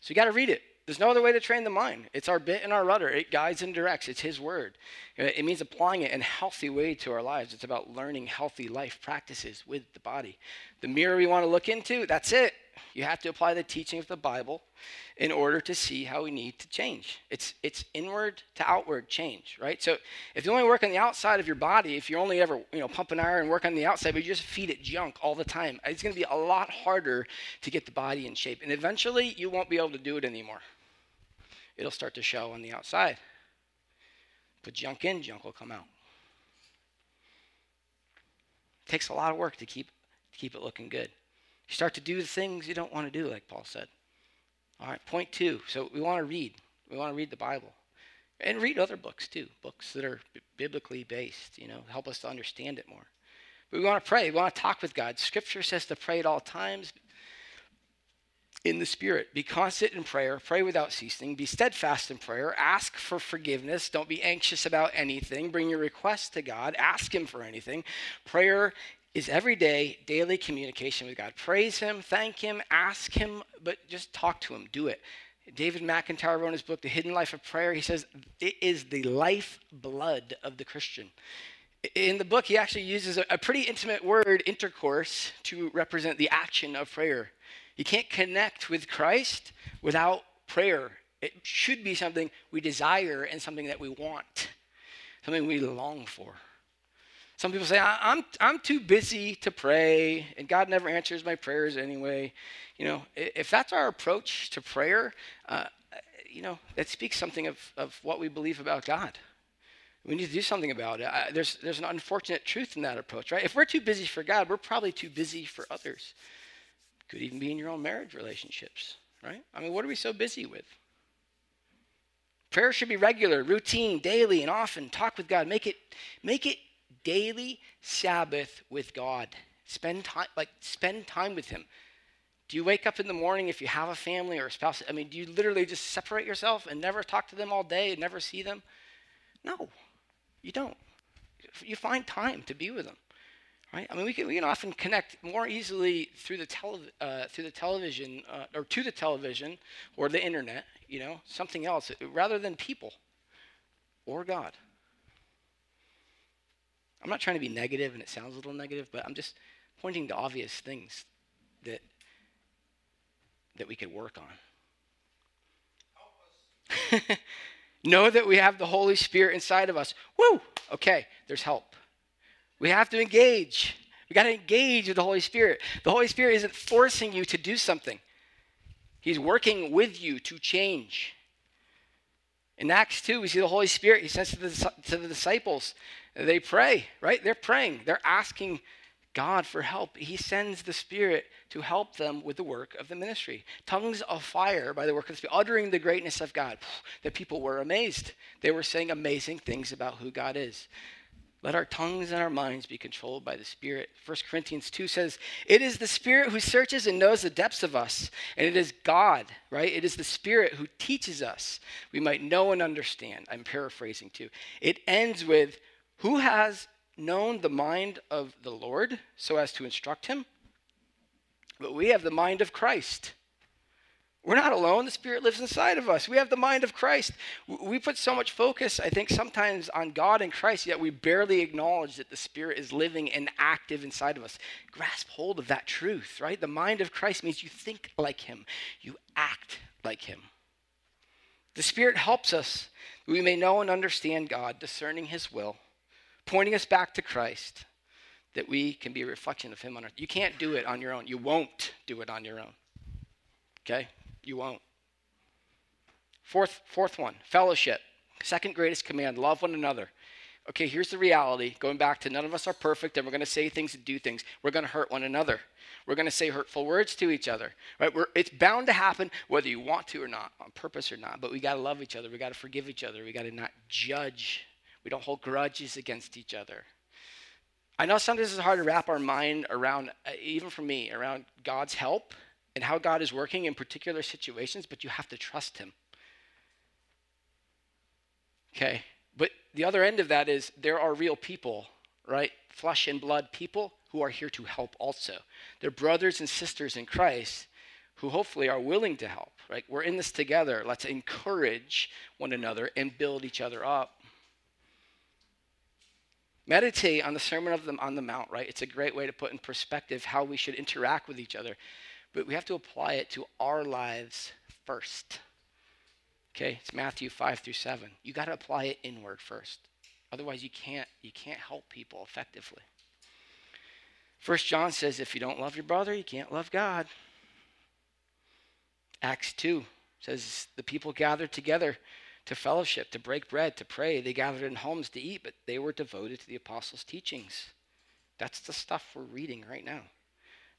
So you got to read it. There's no other way to train the mind. It's our bit and our rudder. It guides and directs. It's his word. It means applying it in a healthy way to our lives. It's about learning healthy life practices with the body. The mirror we want to look into, that's it. You have to apply the teaching of the Bible in order to see how we need to change. It's inward to outward change, right? So if you only work on the outside of your body, if you're only ever, you know, pumping iron, work on the outside, but you just feed it junk all the time, it's going to be a lot harder to get the body in shape. And eventually, you won't be able to do it anymore. It'll start to show on the outside. Put junk in, junk will come out. It takes a lot of work to keep it looking good. You start to do the things you don't want to do, like Paul said. All right, point two. So we want to read. We want to read the Bible. And read other books, too. Books that are biblically based, you know, help us to understand it more. But we want to pray. We want to talk with God. Scripture says to pray at all times. In the Spirit, be constant in prayer, pray without ceasing, be steadfast in prayer, ask for forgiveness, don't be anxious about anything, bring your requests to God, ask him for anything. Prayer is everyday, daily communication with God. Praise him, thank him, ask him, but just talk to him, do it. David McIntyre wrote in his book, The Hidden Life of Prayer, he says, it is the lifeblood of the Christian. In the book, he actually uses a pretty intimate word, intercourse, to represent the action of prayer. You can't connect with Christ without prayer. It should be something we desire and something that we want, something we long for. Some people say, I'm too busy to pray, and God never answers my prayers anyway. You know, if that's our approach to prayer, you know, that speaks something of what we believe about God. We need to do something about it. There's an unfortunate truth in that approach, right? If we're too busy for God, we're probably too busy for others. Could even be in your own marriage relationships, right? I mean, what are we so busy with? Prayer should be regular, routine, daily, and often. Talk with God. Make it daily Sabbath with God. Spend time with him. Do you wake up in the morning if you have a family or a spouse? I mean, do you literally just separate yourself and never talk to them all day and never see them? No, you don't. You find time to be with them. Right? I mean, we can often connect more easily through the television or the internet, you know, something else, rather than people or God. I'm not trying to be negative, and it sounds a little negative, but I'm just pointing to obvious things that we could work on. Help us. Know that we have the Holy Spirit inside of us. Woo! Okay, there's help. We have to engage. We got to engage with the Holy Spirit. The Holy Spirit isn't forcing you to do something. He's working with you to change. In Acts 2, we see the Holy Spirit. He sends to the disciples. They pray, right? They're praying. They're asking God for help. He sends the Spirit to help them with the work of the ministry. Tongues of fire by the work of the Spirit, uttering the greatness of God. The people were amazed. They were saying amazing things about who God is. Let our tongues and our minds be controlled by the Spirit. 1 Corinthians 2 says, it is the Spirit who searches and knows the depths of us. And it is God, right? It is the Spirit who teaches us. We might know and understand. I'm paraphrasing too. It ends with, who has known the mind of the Lord so as to instruct him? But we have the mind of Christ. We're not alone. The Spirit lives inside of us. We have the mind of Christ. We put so much focus, I think, sometimes on God and Christ, yet we barely acknowledge that the Spirit is living and active inside of us. Grasp hold of that truth, right? The mind of Christ means you think like him. You act like him. The Spirit helps us that we may know and understand God, discerning his will, pointing us back to Christ, that we can be a reflection of him on earth. You can't do it on your own. You won't do it on your own. Okay? You won't. Fourth one, fellowship. Second greatest command, love one another. Okay, here's the reality. Going back to none of us are perfect, and we're going to say things and do things. We're going to hurt one another. We're going to say hurtful words to each other. Right? It's bound to happen whether you want to or not, on purpose or not. But we got to love each other. We got to forgive each other. We got to not judge. We don't hold grudges against each other. I know sometimes it's hard to wrap our mind around, even for me, around God's help and how God is working in particular situations, but you have to trust him. Okay, but the other end of that is there are real people, right? Flesh and blood people who are here to help also. They're brothers and sisters in Christ who hopefully are willing to help, right? We're in this together. Let's encourage one another and build each other up. Meditate on the Sermon on the Mount, right? It's a great way to put in perspective how we should interact with each other, but we have to apply it to our lives first. Okay, it's Matthew 5-7. You got to apply it inward first. Otherwise, you can't help people effectively. 1 John says, if you don't love your brother, you can't love God. Acts 2 says, the people gathered together to fellowship, to break bread, to pray. They gathered in homes to eat, but they were devoted to the apostles' teachings. That's the stuff we're reading right now.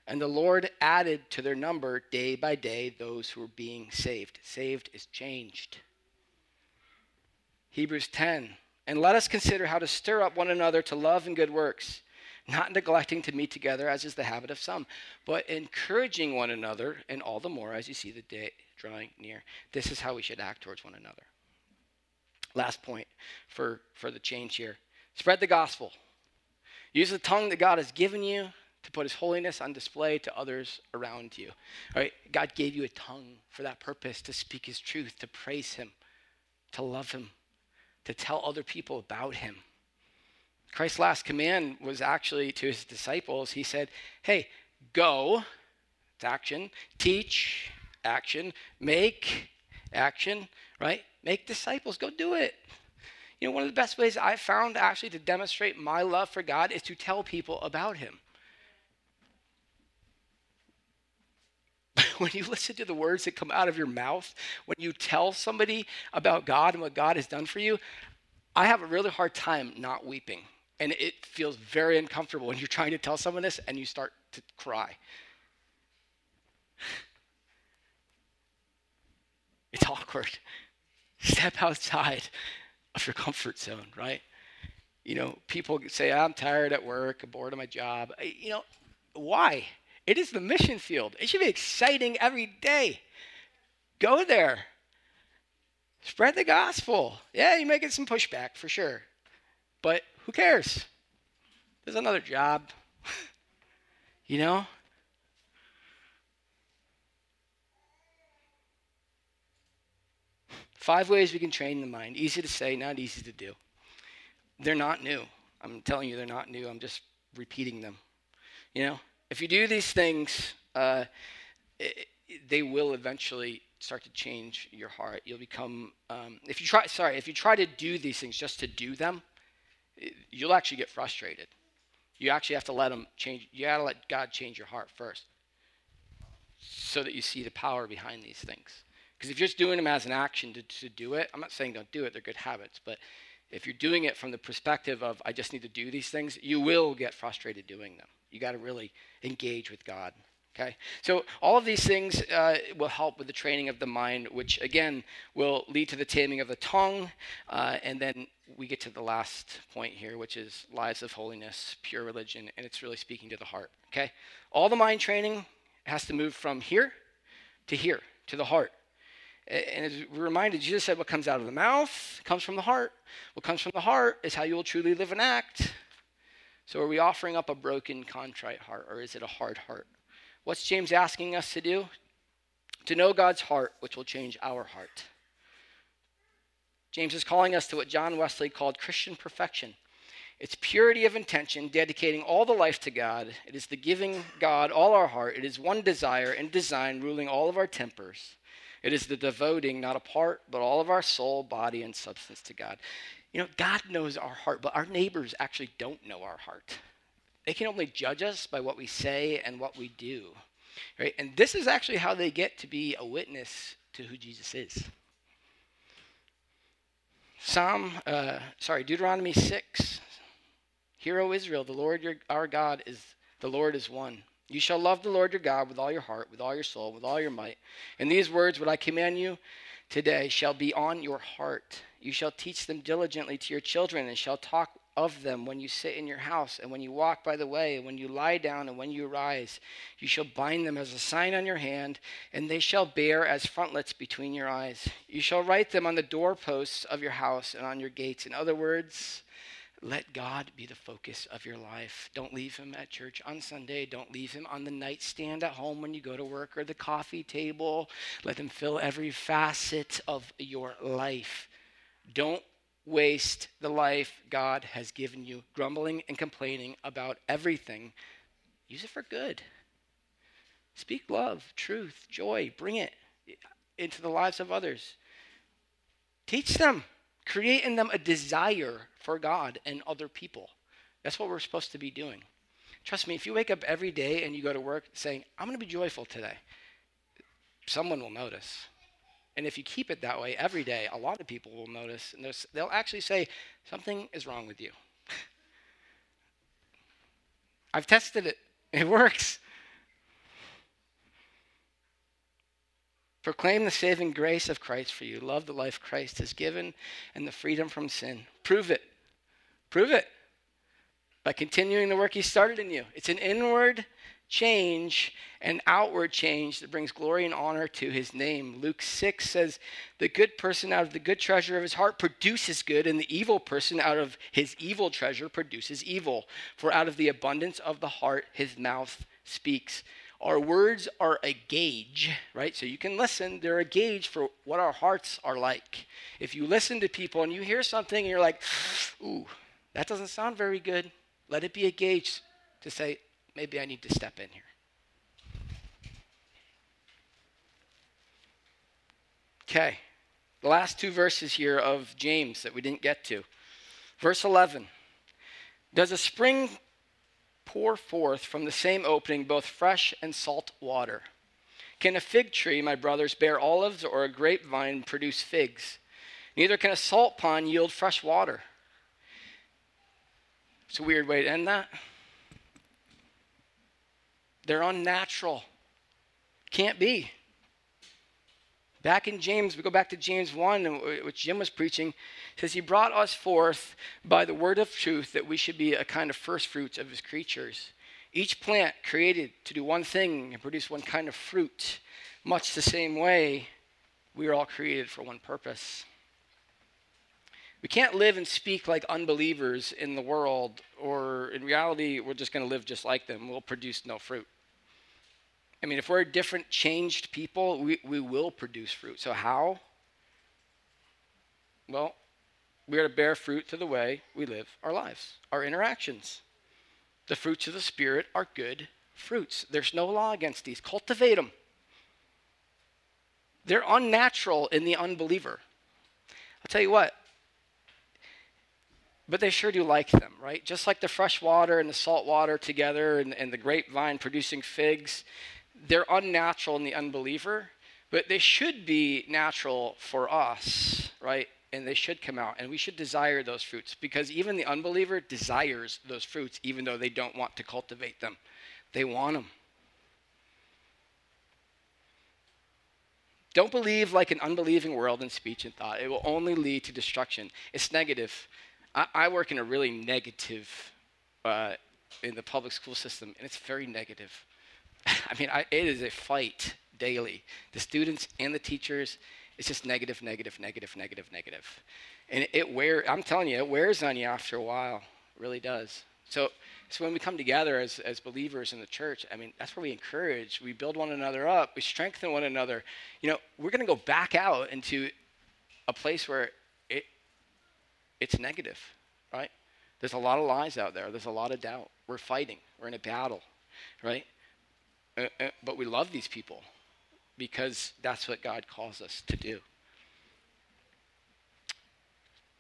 And the Lord added to their number day by day those who were being saved. Saved is changed. Hebrews 10. And let us consider how to stir up one another to love and good works, not neglecting to meet together as is the habit of some, but encouraging one another, and all the more as you see the day drawing near. This is how we should act towards one another. Last point for the change here. Spread the gospel. Use the tongue that God has given you to put his holiness on display to others around you. All right, God gave you a tongue for that purpose, to speak his truth, to praise him, to love him, to tell other people about him. Christ's last command was actually to his disciples. He said, hey, go, it's action, teach, action, make, action, right? Make disciples, go do it. You know, one of the best ways I've found actually to demonstrate my love for God is to tell people about him. When you listen to the words that come out of your mouth, when you tell somebody about God and what God has done for you, I have a really hard time not weeping. And it feels very uncomfortable when you're trying to tell someone this and you start to cry. It's awkward. Step outside of your comfort zone, right? You know, people say, I'm tired at work, I'm bored of my job. You know, why? It is the mission field. It should be exciting every day. Go there. Spread the gospel. Yeah, you may get some pushback for sure. But who cares? There's another job. You know? Five ways we can train the mind. Easy to say, not easy to do. They're not new. I'm telling you, they're not new. I'm just repeating them. You know? If you do these things, they will eventually start to change your heart. You'll become, if you try to do these things just to do them, you'll actually get frustrated. You actually have to let them change. You got to let God change your heart first so that you see the power behind these things. Because if you're just doing them as an action to do it, I'm not saying don't do it, they're good habits, but if you're doing it from the perspective of I just need to do these things, you will get frustrated doing them. You got to really engage with God, okay? So all of these things will help with the training of the mind, which, again, will lead to the taming of the tongue. And then we get to the last point here, which is lives of holiness, pure religion, and it's really speaking to the heart, okay? All the mind training has to move from here, to the heart. And as we're reminded, Jesus said what comes out of the mouth comes from the heart. What comes from the heart is how you will truly live and act. So are we offering up a broken, contrite heart, or is it a hard heart? What's James asking us to do? To know God's heart, which will change our heart. James is calling us to what John Wesley called Christian perfection. It's purity of intention, dedicating all the life to God. It is the giving God all our heart. It is one desire and design ruling all of our tempers. It is the devoting, not a part, but all of our soul, body, and substance to God. You know, God knows our heart, but our neighbors actually don't know our heart. They can only judge us by what we say and what we do, right? And this is actually how they get to be a witness to who Jesus is. Deuteronomy 6. Hear, O Israel, the Lord is one. You shall love the Lord your God with all your heart, with all your soul, with all your might. And these words, what I command you today, shall be on your heart. You shall teach them diligently to your children and shall talk of them when you sit in your house and when you walk by the way and when you lie down and when you rise. You shall bind them as a sign on your hand, and they shall bear as frontlets between your eyes. You shall write them on the doorposts of your house and on your gates. In other words, let God be the focus of your life. Don't leave him at church on Sunday. Don't leave him on the nightstand at home when you go to work or the coffee table. Let him fill every facet of your life. Don't waste the life God has given you, grumbling and complaining about everything. Use it for good. Speak love, truth, joy. Bring it into the lives of others. Teach them. Create in them a desire for God and other people. That's what we're supposed to be doing. Trust me, if you wake up every day and you go to work saying, I'm going to be joyful today, someone will notice. And if you keep it that way every day, a lot of people will notice, and they'll actually say, something is wrong with you. I've tested it. It works. Proclaim the saving grace of Christ for you. Love the life Christ has given and the freedom from sin. Prove it. Prove it by continuing the work he started in you. It's an inward change and outward change that brings glory and honor to his name. Luke 6 says, the good person out of the good treasure of his heart produces good, and the evil person out of his evil treasure produces evil. For out of the abundance of the heart, his mouth speaks. Our words are a gauge, right? So you can listen. They're a gauge for what our hearts are like. If you listen to people and you hear something and you're like, ooh, that doesn't sound very good, let it be a gauge to say, maybe I need to step in here. Okay, the last two verses here of James that we didn't get to. Verse 11. Does a spring pour forth from the same opening both fresh and salt water? Can a fig tree, my brothers, bear olives, or a grapevine produce figs? Neither can a salt pond yield fresh water. It's a weird way to end that. They're unnatural. Can't be. Back in James, we go back to James 1, which Jim was preaching. It says, he brought us forth by the word of truth, that we should be a kind of first fruits of his creatures. Each plant created to do one thing and produce one kind of fruit. Much the same way, we are all created for one purpose. We can't live and speak like unbelievers in the world, or in reality, we're just going to live just like them. We'll produce no fruit. I mean, if we're different, changed people, we will produce fruit. So how? Well, we are to bear fruit through the way we live our lives, our interactions. The fruits of the Spirit are good fruits. There's no law against these. Cultivate them. They're unnatural in the unbeliever. I'll tell you what. But they sure do like them, right? Just like the fresh water and the salt water together and the grapevine producing figs, they're unnatural in the unbeliever, but they should be natural for us, right? And they should come out, and we should desire those fruits, because even the unbeliever desires those fruits, even though they don't want to cultivate them. They want them. Don't believe like an unbelieving world in speech and thought. It will only lead to destruction. It's negative. I work in a really negative, in the public school system, and it's very negative. I mean, it is a fight daily. The students and the teachers, it's just negative, negative, negative, negative, negative. And I'm telling you, it wears on you after a while. It really does. So when we come together as believers in the church, I mean, that's where we encourage. We build one another up. We strengthen one another. You know, we're going to go back out into a place where it's negative, right? There's a lot of lies out there. There's a lot of doubt. We're fighting. We're in a battle, right? But we love these people because that's what God calls us to do.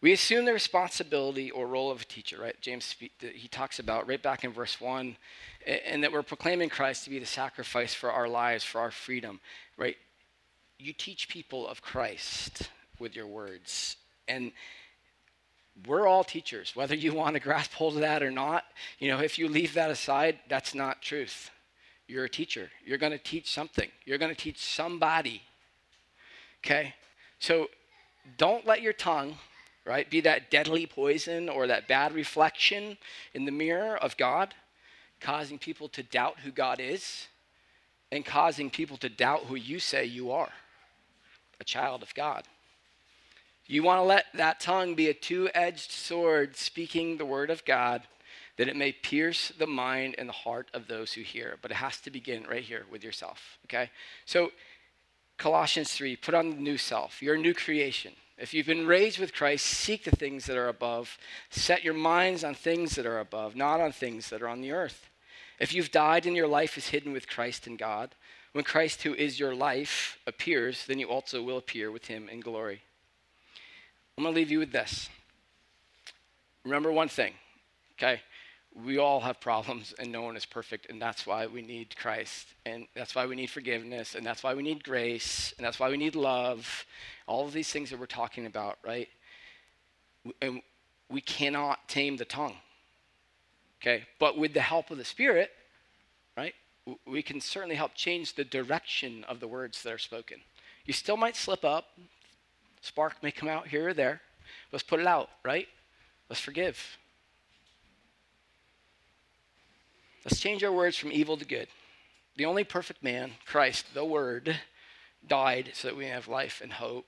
We assume the responsibility or role of a teacher, right? James, he talks about right back in verse 1, and that we're proclaiming Christ to be the sacrifice for our lives, for our freedom, right? You teach people of Christ with your words, and we're all teachers, whether you want to grasp hold of that or not. You know, if you leave that aside, that's not truth. You're a teacher. You're going to teach something. You're going to teach somebody. Okay? So don't let your tongue right? Be that deadly poison or that bad reflection in the mirror of God, causing people to doubt who God is and causing people to doubt who you say you are, a child of God. You want to let that tongue be a two-edged sword speaking the word of God, that it may pierce the mind and the heart of those who hear. But it has to begin right here with yourself, okay? So Colossians 3, put on the new self, your new creation. If you've been raised with Christ, seek the things that are above. Set your minds on things that are above, not on things that are on the earth. If you've died and your life is hidden with Christ in God, when Christ, who is your life, appears, then you also will appear with him in glory. I'm going to leave you with this. Remember one thing, okay? We all have problems and no one is perfect, and that's why we need Christ, and that's why we need forgiveness, and that's why we need grace, and that's why we need love, all of these things that we're talking about, right? And we cannot tame the tongue, okay? But with the help of the Spirit, right, we can certainly help change the direction of the words that are spoken. You still might slip up. Spark may come out here or there. Let's put it out, right? Let's forgive. Let's change our words from evil to good. The only perfect man, Christ, the Word, died so that we have life and hope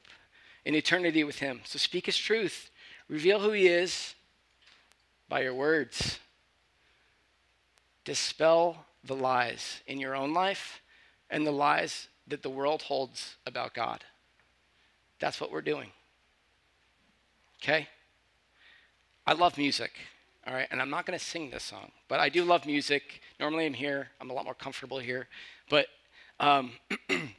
in eternity with him. So speak his truth. Reveal who he is by your words. Dispel the lies in your own life and the lies that the world holds about God. That's what we're doing. Okay? I love music. All right, and I'm not going to sing this song, but I do love music. Normally I'm here. I'm a lot more comfortable here. But I'm going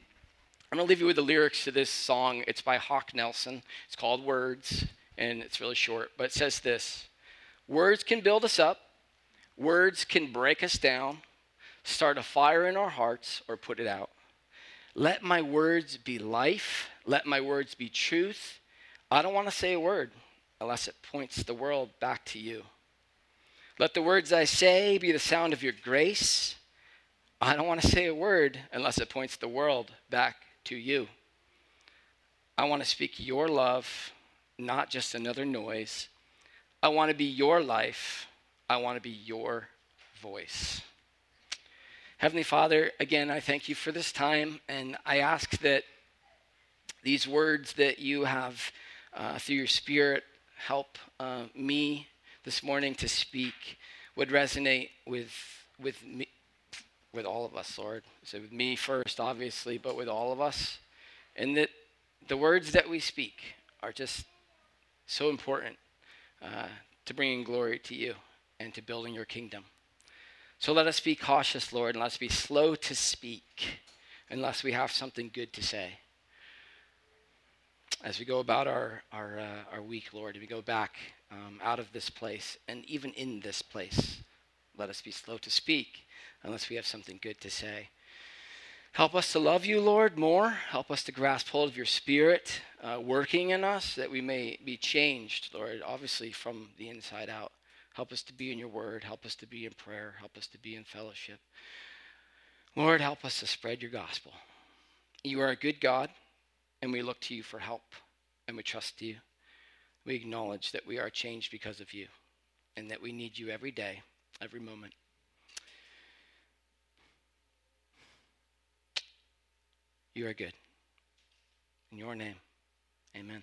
to leave you with the lyrics to this song. It's by Hawk Nelson. It's called Words, and it's really short. But it says this: words can build us up. Words can break us down, start a fire in our hearts, or put it out. Let my words be life. Let my words be truth. I don't want to say a word unless it points the world back to you. Let the words I say be the sound of your grace. I don't want to say a word unless it points the world back to you. I want to speak your love, not just another noise. I want to be your life. I want to be your voice. Heavenly Father, again, I thank you for this time, and I ask that these words that you have through your Spirit help me this morning to speak would resonate with me, with all of us, Lord. So with me first, obviously, but with all of us. And that the words that we speak are just so important to bringing glory to you and to building your kingdom. So let us be cautious, Lord, and let's be slow to speak unless we have something good to say. As we go about our week, Lord, and we go back out of this place, and even in this place, let us be slow to speak unless we have something good to say. Help us to love you, Lord, more. Help us to grasp hold of your Spirit working in us, that we may be changed, Lord, obviously from the inside out. Help us to be in your word. Help us to be in prayer. Help us to be in fellowship. Lord, help us to spread your gospel. You are a good God, and we look to you for help, and we trust you. We acknowledge that we are changed because of you, and that we need you every day, every moment. You are good. In your name, amen.